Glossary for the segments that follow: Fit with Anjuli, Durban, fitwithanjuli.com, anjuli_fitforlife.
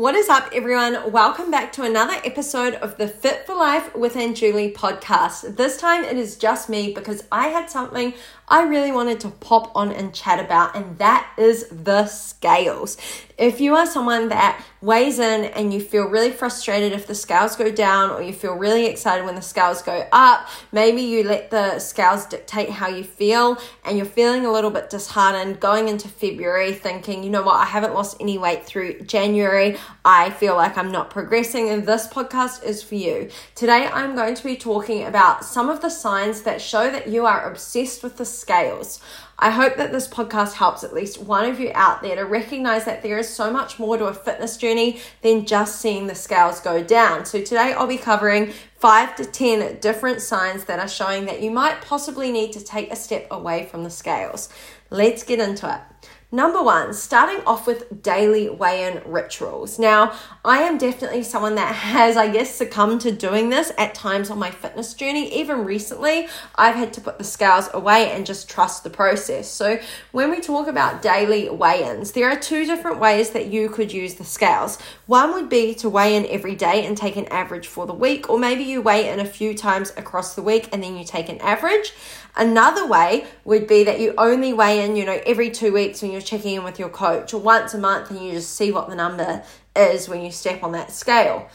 What is up, everyone? Welcome back to another episode of the Fit for Life with Anjuli podcast. This time it is just me because I had something I really wanted to pop on and chat about, and that is the scales. If you are someone that weighs in and you feel really frustrated if the scales go down, or you feel really excited when the scales go up, maybe you let the scales dictate how you feel and you're feeling a little bit disheartened going into February thinking, you know what, I haven't lost any weight through January. I feel like I'm not progressing, and this podcast is for you. Today, I'm going to be talking about some of the signs that show that you are obsessed with the scales. I hope that this podcast helps at least one of you out there to recognize that there is so much more to a fitness journey than just seeing the scales go down. So today I'll be covering 5 to 10 different signs that are showing that you might possibly need to take a step away from the scales. Let's get into it. Number one, starting off with daily weigh-in rituals. Now, I am definitely someone that has, succumbed to doing this at times on my fitness journey. Even recently, I've had to put the scales away and just trust the process. So when we talk about daily weigh-ins, there are two different ways that you could use the scales. One would be to weigh in every day and take an average for the week, or maybe you weigh in a few times across the week and then you take an average. Another way would be that you only weigh in, every 2 weeks when you're checking in with your coach, or once a month, and you just see what the number is when you step on that scale.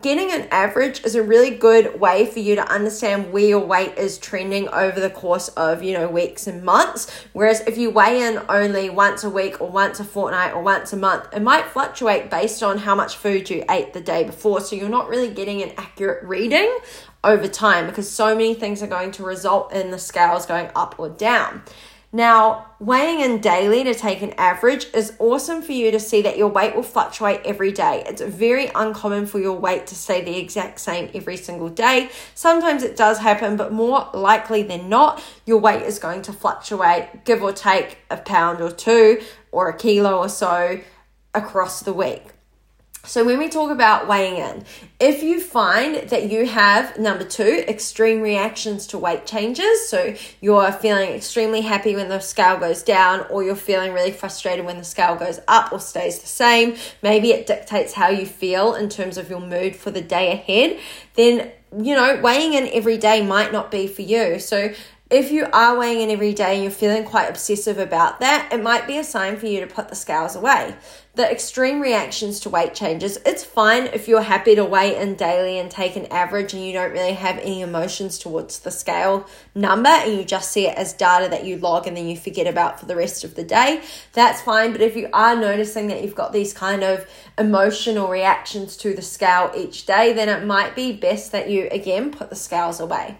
Getting an average is a really good way for you to understand where your weight is trending over the course of, weeks and months. Whereas if you weigh in only once a week or once a fortnight or once a month, it might fluctuate based on how much food you ate the day before. So you're not really getting an accurate reading over time because so many things are going to result in the scales going up or down. Now, weighing in daily to take an average is awesome for you to see that your weight will fluctuate every day. It's very uncommon for your weight to stay the exact same every single day. Sometimes it does happen, but more likely than not, your weight is going to fluctuate, give or take a pound or two or a kilo or so across the week. So when we talk about weighing in, if you find that you have, number two, extreme reactions to weight changes, so you're feeling extremely happy when the scale goes down, or you're feeling really frustrated when the scale goes up or stays the same, maybe it dictates how you feel in terms of your mood for the day ahead, then, weighing in every day might not be for you. So if you are weighing in every day and you're feeling quite obsessive about that, it might be a sign for you to put the scales away. The extreme reactions to weight changes, it's fine if you're happy to weigh in daily and take an average and you don't really have any emotions towards the scale number and you just see it as data that you log and then you forget about for the rest of the day. That's fine, but if you are noticing that you've got these kind of emotional reactions to the scale each day, then it might be best that you, again, put the scales away.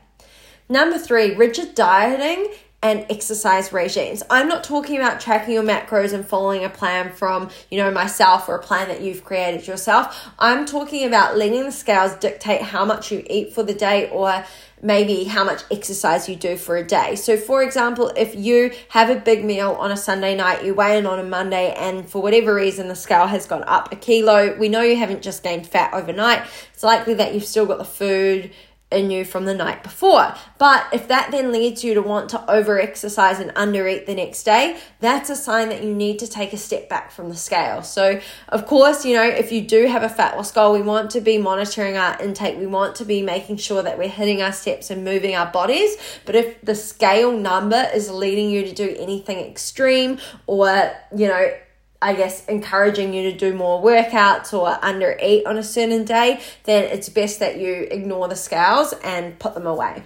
Number three, rigid dieting and exercise regimes. I'm not talking about tracking your macros and following a plan from, myself or a plan that you've created yourself. I'm talking about letting the scales dictate how much you eat for the day or maybe how much exercise you do for a day. So for example, if you have a big meal on a Sunday night, you weigh in on a Monday, and for whatever reason, the scale has gone up a kilo, we know you haven't just gained fat overnight. It's likely that you've still got the food in you from the night before. But if that then leads you to want to over-exercise and under-eat the next day, that's a sign that you need to take a step back from the scale. So of course, if you do have a fat loss goal, we want to be monitoring our intake. We want to be making sure that we're hitting our steps and moving our bodies. But if the scale number is leading you to do anything extreme or, encouraging you to do more workouts or under eat on a certain day, then it's best that you ignore the scales and put them away.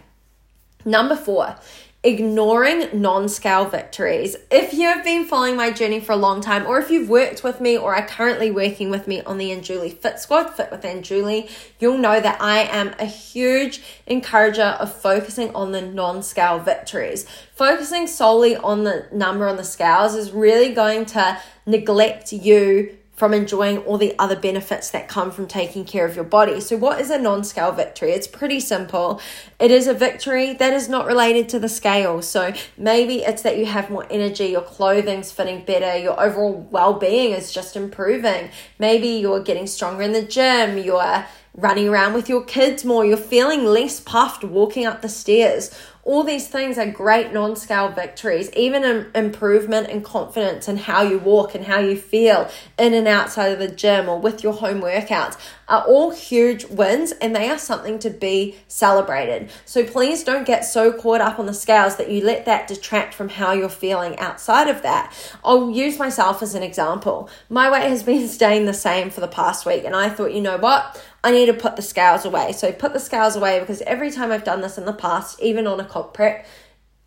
Number four, ignoring non-scale victories. If you've been following my journey for a long time, or if you've worked with me or are currently working with me on the Anjuli Fit Squad, Fit with Anjuli, you'll know that I am a huge encourager of focusing on the non-scale victories. Focusing solely on the number on the scales is really going to neglect you from enjoying all the other benefits that come from taking care of your body. So what is a non-scale victory? It's pretty simple. It is a victory that is not related to the scale. So maybe it's that you have more energy, your clothing's fitting better, your overall well-being is just improving. Maybe you're getting stronger in the gym, you're running around with your kids more, you're feeling less puffed walking up the stairs. All these things are great non-scale victories, even an improvement in confidence and how you walk and how you feel in and outside of the gym or with your home workouts are all huge wins, and they are something to be celebrated. So please don't get so caught up on the scales that you let that detract from how you're feeling outside of that. I'll use myself as an example. My weight has been staying the same for the past week, and I thought, you know what? I need to put the scales away. So I put the scales away because every time I've done this in the past, even on a comp prep,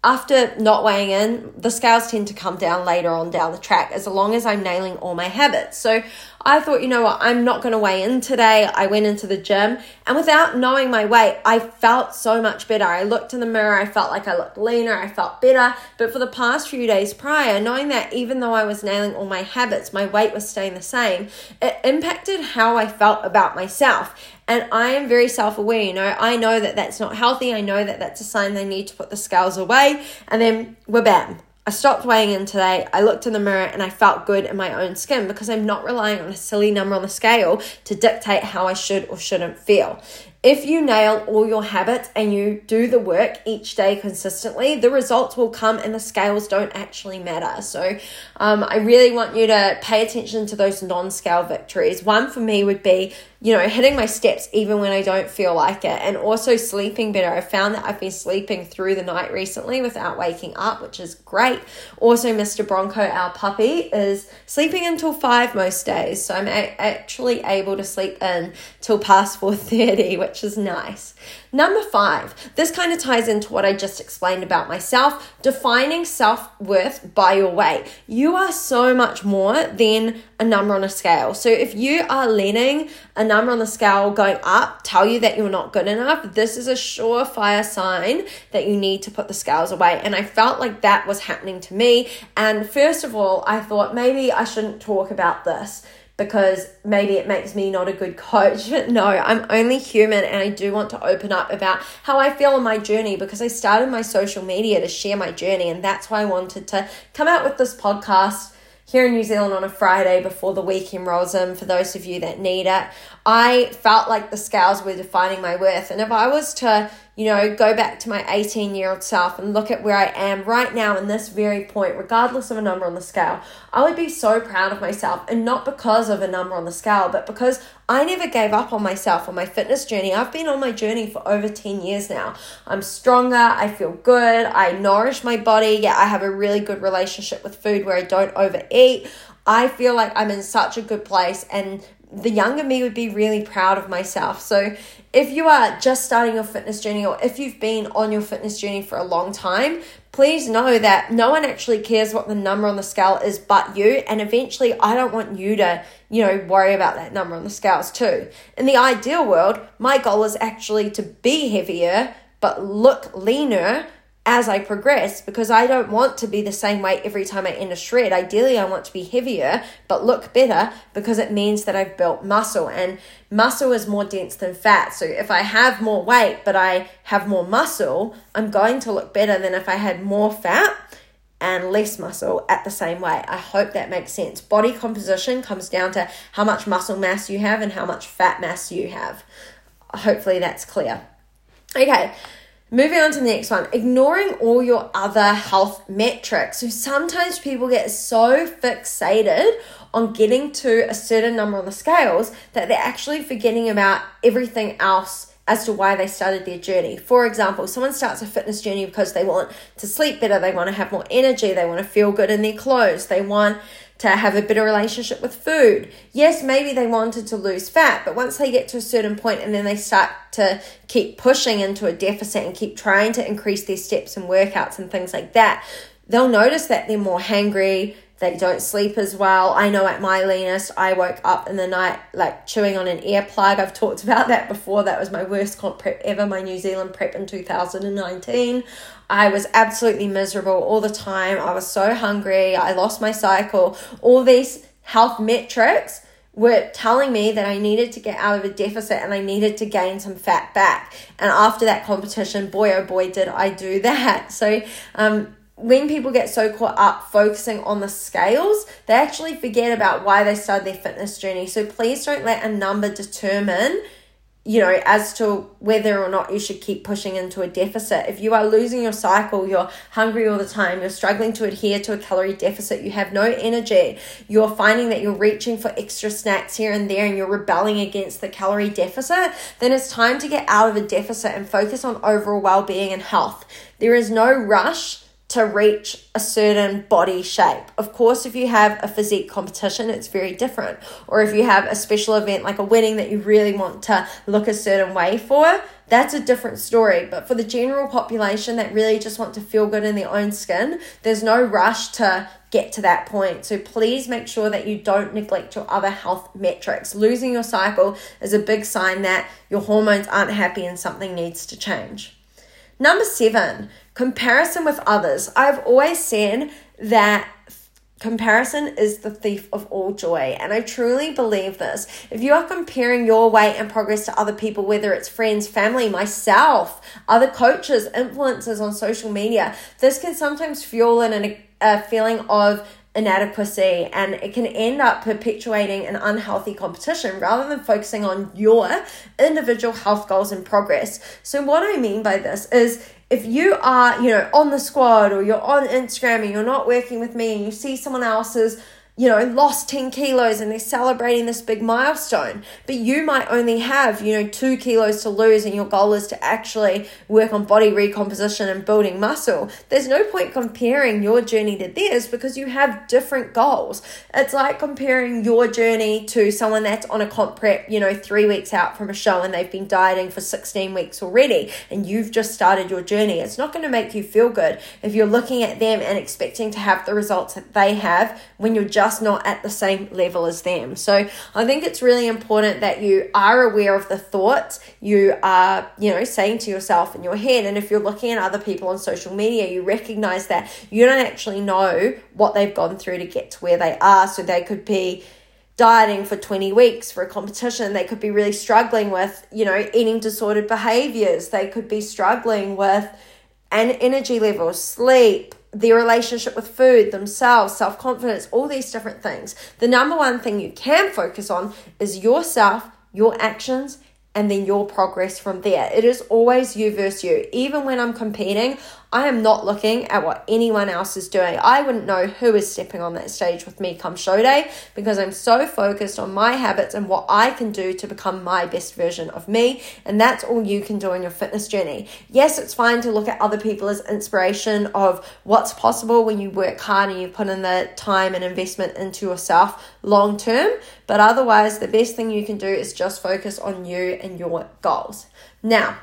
after not weighing in, the scales tend to come down later on down the track, as long as I'm nailing all my habits. So I thought, you know what, I'm not going to weigh in today. I went into the gym, and without knowing my weight, I felt so much better. I looked in the mirror, I felt like I looked leaner, I felt better. But for the past few days prior, knowing that even though I was nailing all my habits, my weight was staying the same, it impacted how I felt about myself. And I am very self-aware, you know, I know that that's not healthy. I know that that's a sign they need to put the scales away. And then, wha-bam, I stopped weighing in today. I looked in the mirror and I felt good in my own skin because I'm not relying on a silly number on the scale to dictate how I should or shouldn't feel. If you nail all your habits and you do the work each day consistently, the results will come and the scales don't actually matter. So I really want you to pay attention to those non-scale victories. One for me would be, you know, hitting my steps even when I don't feel like it, and also sleeping better. I found that I've been sleeping through the night recently without waking up, which is great. Also, Mr. Bronco, our puppy, is sleeping until 5 most days. So I'm actually able to sleep in till past 4:30, which is nice. Number 5, this kind of ties into what I just explained about myself, defining self-worth by your weight. You are so much more than a number on a scale. So if you are letting a number on the scale going up tell you that you're not good enough, this is a surefire sign that you need to put the scales away. And I felt like that was happening to me. And first of all, I thought maybe I shouldn't talk about this, because maybe it makes me not a good coach. No, I'm only human, and I do want to open up about how I feel on my journey, because I started my social media to share my journey, and that's why I wanted to come out with this podcast here in New Zealand on a Friday before the weekend rolls in, for those of you that need it. I felt like the scales were defining my worth. And if I was to, you know, go back to my 18-year-old self and look at where I am right now in this very point, regardless of a number on the scale, I would be so proud of myself. And not because of a number on the scale, but because I never gave up on myself on my fitness journey. I've been on my journey for over 10 years now. I'm stronger. I feel good. I nourish my body. Yeah, I have a really good relationship with food where I don't overeat. I feel like I'm in such a good place, and the younger me would be really proud of myself. So if you are just starting your fitness journey, or if you've been on your fitness journey for a long time, please know that no one actually cares what the number on the scale is but you, and eventually I don't want you to, you know, worry about that number on the scales too. In the ideal world, my goal is actually to be heavier but look leaner as I progress, because I don't want to be the same weight every time I end a shred. Ideally, I want to be heavier but look better, because it means that I've built muscle, and muscle is more dense than fat. So if I have more weight but I have more muscle, I'm going to look better than if I had more fat and less muscle at the same weight. I hope that makes sense. Body composition comes down to how much muscle mass you have and how much fat mass you have. Hopefully that's clear. Okay. Moving on to the next one, ignoring all your other health metrics. So sometimes people get so fixated on getting to a certain number on the scales that they're actually forgetting about everything else as to why they started their journey. For example, someone starts a fitness journey because they want to sleep better, they want to have more energy, they want to feel good in their clothes, they want to have a better relationship with food. Yes, maybe they wanted to lose fat, but once they get to a certain point and then they start to keep pushing into a deficit and keep trying to increase their steps and workouts and things like that, they'll notice that they're more hangry, they don't sleep as well. I know at my leanest, I woke up in the night like chewing on an earplug. I've talked about that before. That was my worst comp prep ever, my New Zealand prep in 2019. I was absolutely miserable all the time. I was so hungry. I lost my cycle. All these health metrics were telling me that I needed to get out of a deficit and I needed to gain some fat back. And after that competition, boy, oh boy, did I do that. So, when people get so caught up focusing on the scales, they actually forget about why they started their fitness journey. So please don't let a number determine you know, as to whether or not you should keep pushing into a deficit. If you are losing your cycle, you're hungry all the time, you're struggling to adhere to a calorie deficit, you have no energy, you're finding that you're reaching for extra snacks here and there and you're rebelling against the calorie deficit, then it's time to get out of a deficit and focus on overall well-being and health. There is no rush to reach a certain body shape. Of course, if you have a physique competition, it's very different. Or if you have a special event like a wedding that you really want to look a certain way for, that's a different story. But for the general population that really just want to feel good in their own skin, there's no rush to get to that point. So please make sure that you don't neglect your other health metrics. Losing your cycle is a big sign that your hormones aren't happy and something needs to change. Number 7, comparison with others. I've always said that comparison is the thief of all joy, and I truly believe this. If you are comparing your weight and progress to other people, whether it's friends, family, myself, other coaches, influencers on social media, this can sometimes fuel a feeling of inadequacy, and it can end up perpetuating an unhealthy competition rather than focusing on your individual health goals and progress. So what I mean by this is, if you are, on the squad or you're on Instagram and you're not working with me and you see someone else's, lost 10 kilos and they're celebrating this big milestone, but you might only have, 2 kilos to lose and your goal is to actually work on body recomposition and building muscle. There's no point comparing your journey to theirs because you have different goals. It's like comparing your journey to someone that's on a comp prep, 3 weeks out from a show and they've been dieting for 16 weeks already and you've just started your journey. It's not going to make you feel good if you're looking at them and expecting to have the results that they have when you're just not at the same level as them. So I think it's really important that you are aware of the thoughts you are, saying to yourself in your head. And if you're looking at other people on social media, you recognize that you don't actually know what they've gone through to get to where they are. So they could be dieting for 20 weeks for a competition. They could be really struggling with, eating disordered behaviors. They could be struggling with an energy level, sleep, their relationship with food, themselves, self-confidence, all these different things. The number one thing you can focus on is yourself, your actions, and then your progress from there. It is always you versus you. Even when I'm competing, I am not looking at what anyone else is doing. I wouldn't know who is stepping on that stage with me come show day because I'm so focused on my habits and what I can do to become my best version of me. And that's all you can do on your fitness journey. Yes, it's fine to look at other people as inspiration of what's possible when you work hard and you put in the time and investment into yourself long term. But otherwise, the best thing you can do is just focus on you and your goals. Now,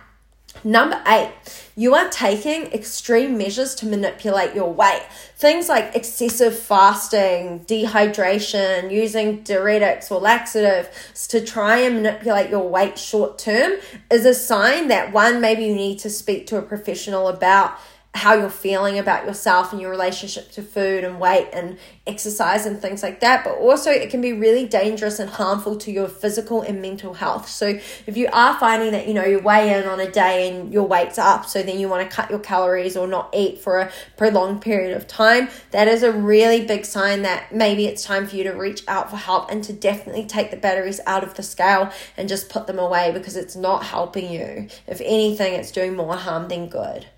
number 8, you are taking extreme measures to manipulate your weight. Things like excessive fasting, dehydration, using diuretics or laxatives to try and manipulate your weight short term is a sign that, one, maybe you need to speak to a professional about how you're feeling about yourself and your relationship to food and weight and exercise and things like that. But also it can be really dangerous and harmful to your physical and mental health. So if you are finding that, you weigh in on a day and your weight's up, so then you want to cut your calories or not eat for a prolonged period of time, that is a really big sign that maybe it's time for you to reach out for help and to definitely take the batteries out of the scale and just put them away because it's not helping you. If anything, it's doing more harm than good.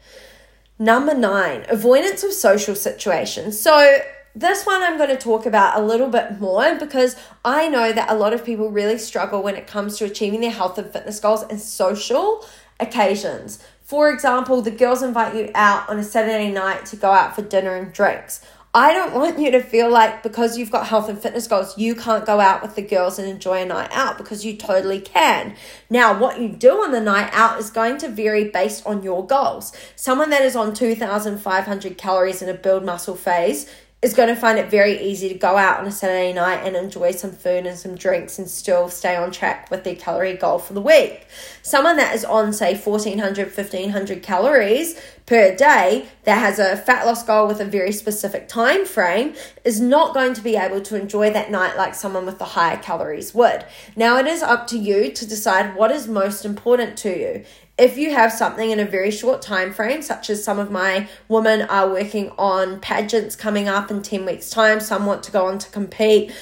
Number 9, avoidance of social situations. So this one I'm going to talk about a little bit more because I know that a lot of people really struggle when it comes to achieving their health and fitness goals in social occasions. For example, the girls invite you out on a Saturday night to go out for dinner and drinks. I don't want you to feel like because you've got health and fitness goals, you can't go out with the girls and enjoy a night out because you totally can. Now, what you do on the night out is going to vary based on your goals. Someone that is on 2,500 calories in a build muscle phase is going to find it very easy to go out on a Saturday night and enjoy some food and some drinks and still stay on track with their calorie goal for the week. Someone that is on, say, 1,400, 1,500 calories per day that has a fat loss goal with a very specific time frame is not going to be able to enjoy that night like someone with the higher calories would. Now, it is up to you to decide what is most important to you. If you have something in a very short time frame, such as some of my women are working on pageants coming up in 10 weeks' time, some want to go on to compete,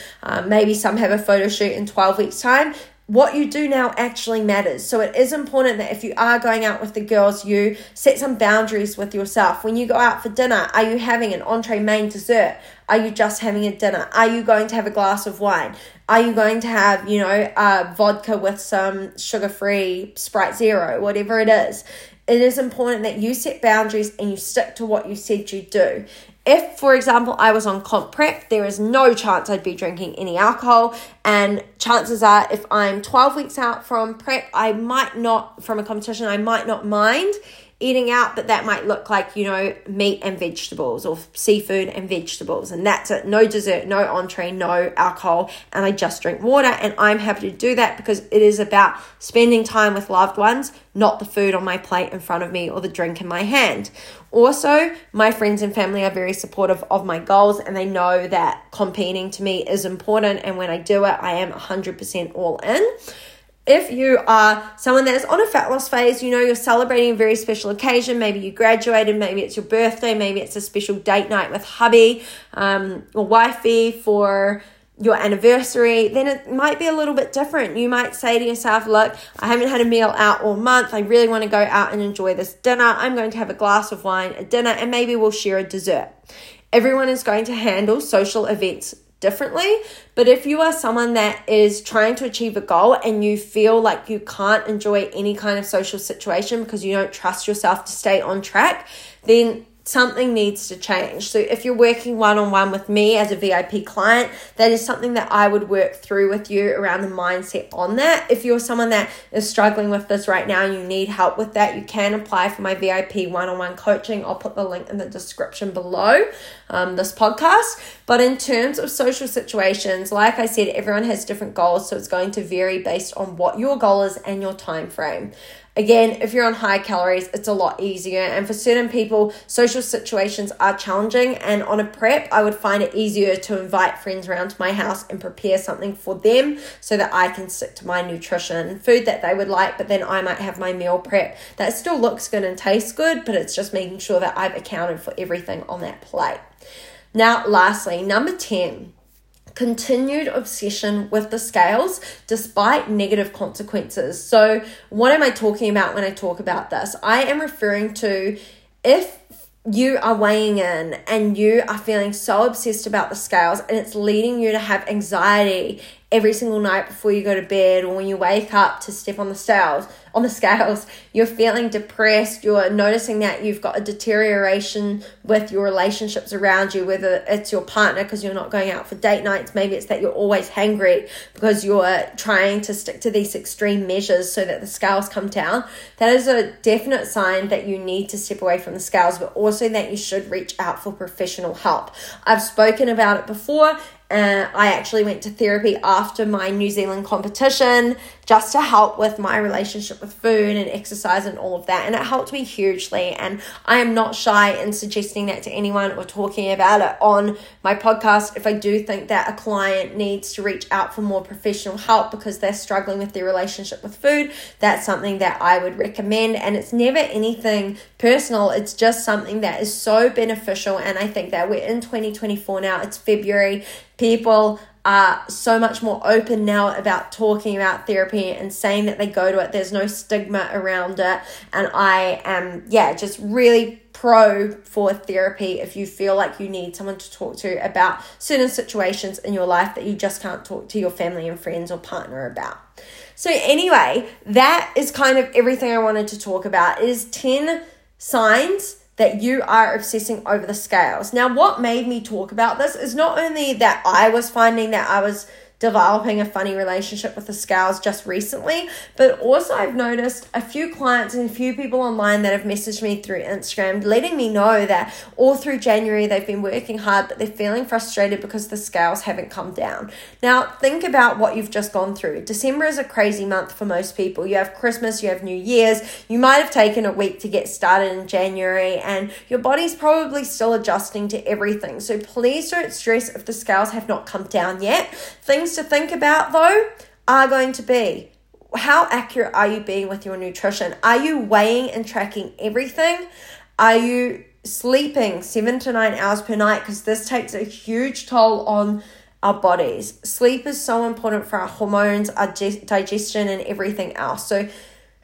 maybe some have a photo shoot in 12 weeks' time, what you do now actually matters. So it is important that if you are going out with the girls, you set some boundaries with yourself. When you go out for dinner, are you having an entree, main, dessert? Are you just having a dinner? Are you going to have a glass of wine? Are you going to have, vodka with some sugar-free Sprite Zero, whatever it is? It is important that you set boundaries and you stick to what you said you do. If, for example, I was on comp prep, there is no chance I'd be drinking any alcohol. And chances are, if I'm 12 weeks out from prep, I might not mind eating out, but that might look like, meat and vegetables or seafood and vegetables. And that's it. No dessert, no entree, no alcohol. And I just drink water. And I'm happy to do that because it is about spending time with loved ones, not the food on my plate in front of me or the drink in my hand. Also, my friends and family are very supportive of my goals, and they know that competing to me is important, and when I do it, I am 100% all in. If you are someone that is on a fat loss phase, you're celebrating a very special occasion. Maybe you graduated, maybe it's your birthday, maybe it's a special date night with hubby or wifey for your anniversary, then it might be a little bit different. You might say to yourself, look, I haven't had a meal out all month. I really want to go out and enjoy this dinner. I'm going to have a glass of wine at dinner, and maybe we'll share a dessert. Everyone is going to handle social events differently, but if you are someone that is trying to achieve a goal and you feel like you can't enjoy any kind of social situation because you don't trust yourself to stay on track, then something needs to change. So if you're working one-on-one with me as a VIP client, that is something that I would work through with you around the mindset on that. If you're someone that is struggling with this right now and you need help with that, you can apply for my VIP one-on-one coaching. I'll put the link in the description below this podcast. But in terms of social situations, like I said, everyone has different goals, so it's going to vary based on what your goal is and your time frame. Again, if you're on high calories, it's a lot easier. And for certain people, social situations are challenging. And on a prep, I would find it easier to invite friends around to my house and prepare something for them so that I can stick to my nutrition and food that they would like. But then I might have my meal prep that still looks good and tastes good, but it's just making sure that I've accounted for everything on that plate. Now, lastly, number 10. Continued obsession with the scales despite negative consequences. So what am I talking about when I talk about this? I am referring to if you are weighing in and you are feeling so obsessed about the scales and it's leading you to have anxiety every single night before you go to bed, or when you wake up to step on the scales, you're feeling depressed, you're noticing that you've got a deterioration with your relationships around you, whether it's your partner because you're not going out for date nights, maybe it's that you're always hangry because you're trying to stick to these extreme measures so that the scales come down. That is a definite sign that you need to step away from the scales, but also that you should reach out for professional help. I've spoken about it before. I actually went to therapy after my New Zealand competition just to help with my relationship with food and exercise and all of that. And it helped me hugely. And I am not shy in suggesting that to anyone or talking about it on my podcast if I do think that a client needs to reach out for more professional help because they're struggling with their relationship with food. That's something that I would recommend. And it's never anything personal. It's just something that is so beneficial. And I think that we're in 2024 now. It's February. People are so much more open now about talking about therapy and saying that they go to it. There's no stigma around it. And I am, just really pro for therapy if you feel like you need someone to talk to about certain situations in your life that you just can't talk to your family and friends or partner about. So anyway, that is kind of everything I wanted to talk about. It is 10 signs that you are obsessing over the scales. Now, what made me talk about this is not only that I was finding that I was developing a funny relationship with the scales just recently, but also I've noticed a few clients and a few people online that have messaged me through Instagram letting me know that all through January they've been working hard, but they're feeling frustrated because the scales haven't come down. Now, think about what you've just gone through. December is a crazy month for most people. You have Christmas, you have New Year's, you might have taken a week to get started in January, and your body's probably still adjusting to everything. So please don't stress if the scales have not come down yet. Things to think about though are going to be, how accurate are you being with your nutrition? Are you weighing and tracking everything? Are you sleeping 7 to 9 hours per night? Because this takes a huge toll on our bodies. Sleep is so important for our hormones, our digestion, and everything else. So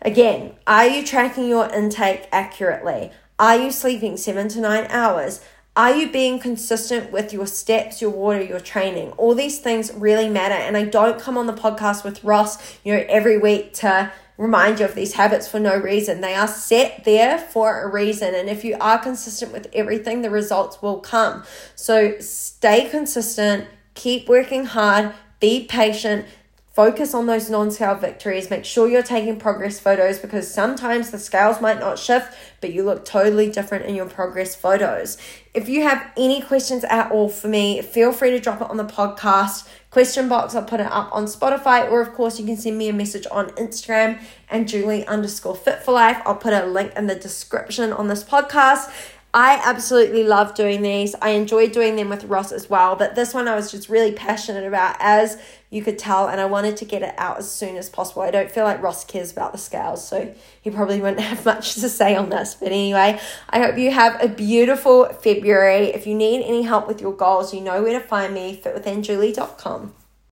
again, are you tracking your intake accurately? Are you sleeping 7 to 9 hours? Are you being consistent with your steps, your water, your training? All these things really matter. And I don't come on the podcast with Ross, every week to remind you of these habits for no reason. They are set there for a reason. And if you are consistent with everything, the results will come. So stay consistent, keep working hard, be patient, focus on those non-scale victories. Make sure you're taking progress photos, because sometimes the scales might not shift, but you look totally different in your progress photos. If you have any questions at all for me, feel free to drop it on the podcast question box. I'll put it up on Spotify, or of course you can send me a message on Instagram, anjuli_fitforlife. I'll put a link in the description on this podcast. I absolutely love doing these. I enjoy doing them with Ross as well, but this one I was just really passionate about, as you could tell, and I wanted to get it out as soon as possible. I don't feel like Ross cares about the scales, so he probably wouldn't have much to say on this. But anyway, I hope you have a beautiful February. If you need any help with your goals, you know where to find me, fitwithanjuli.com.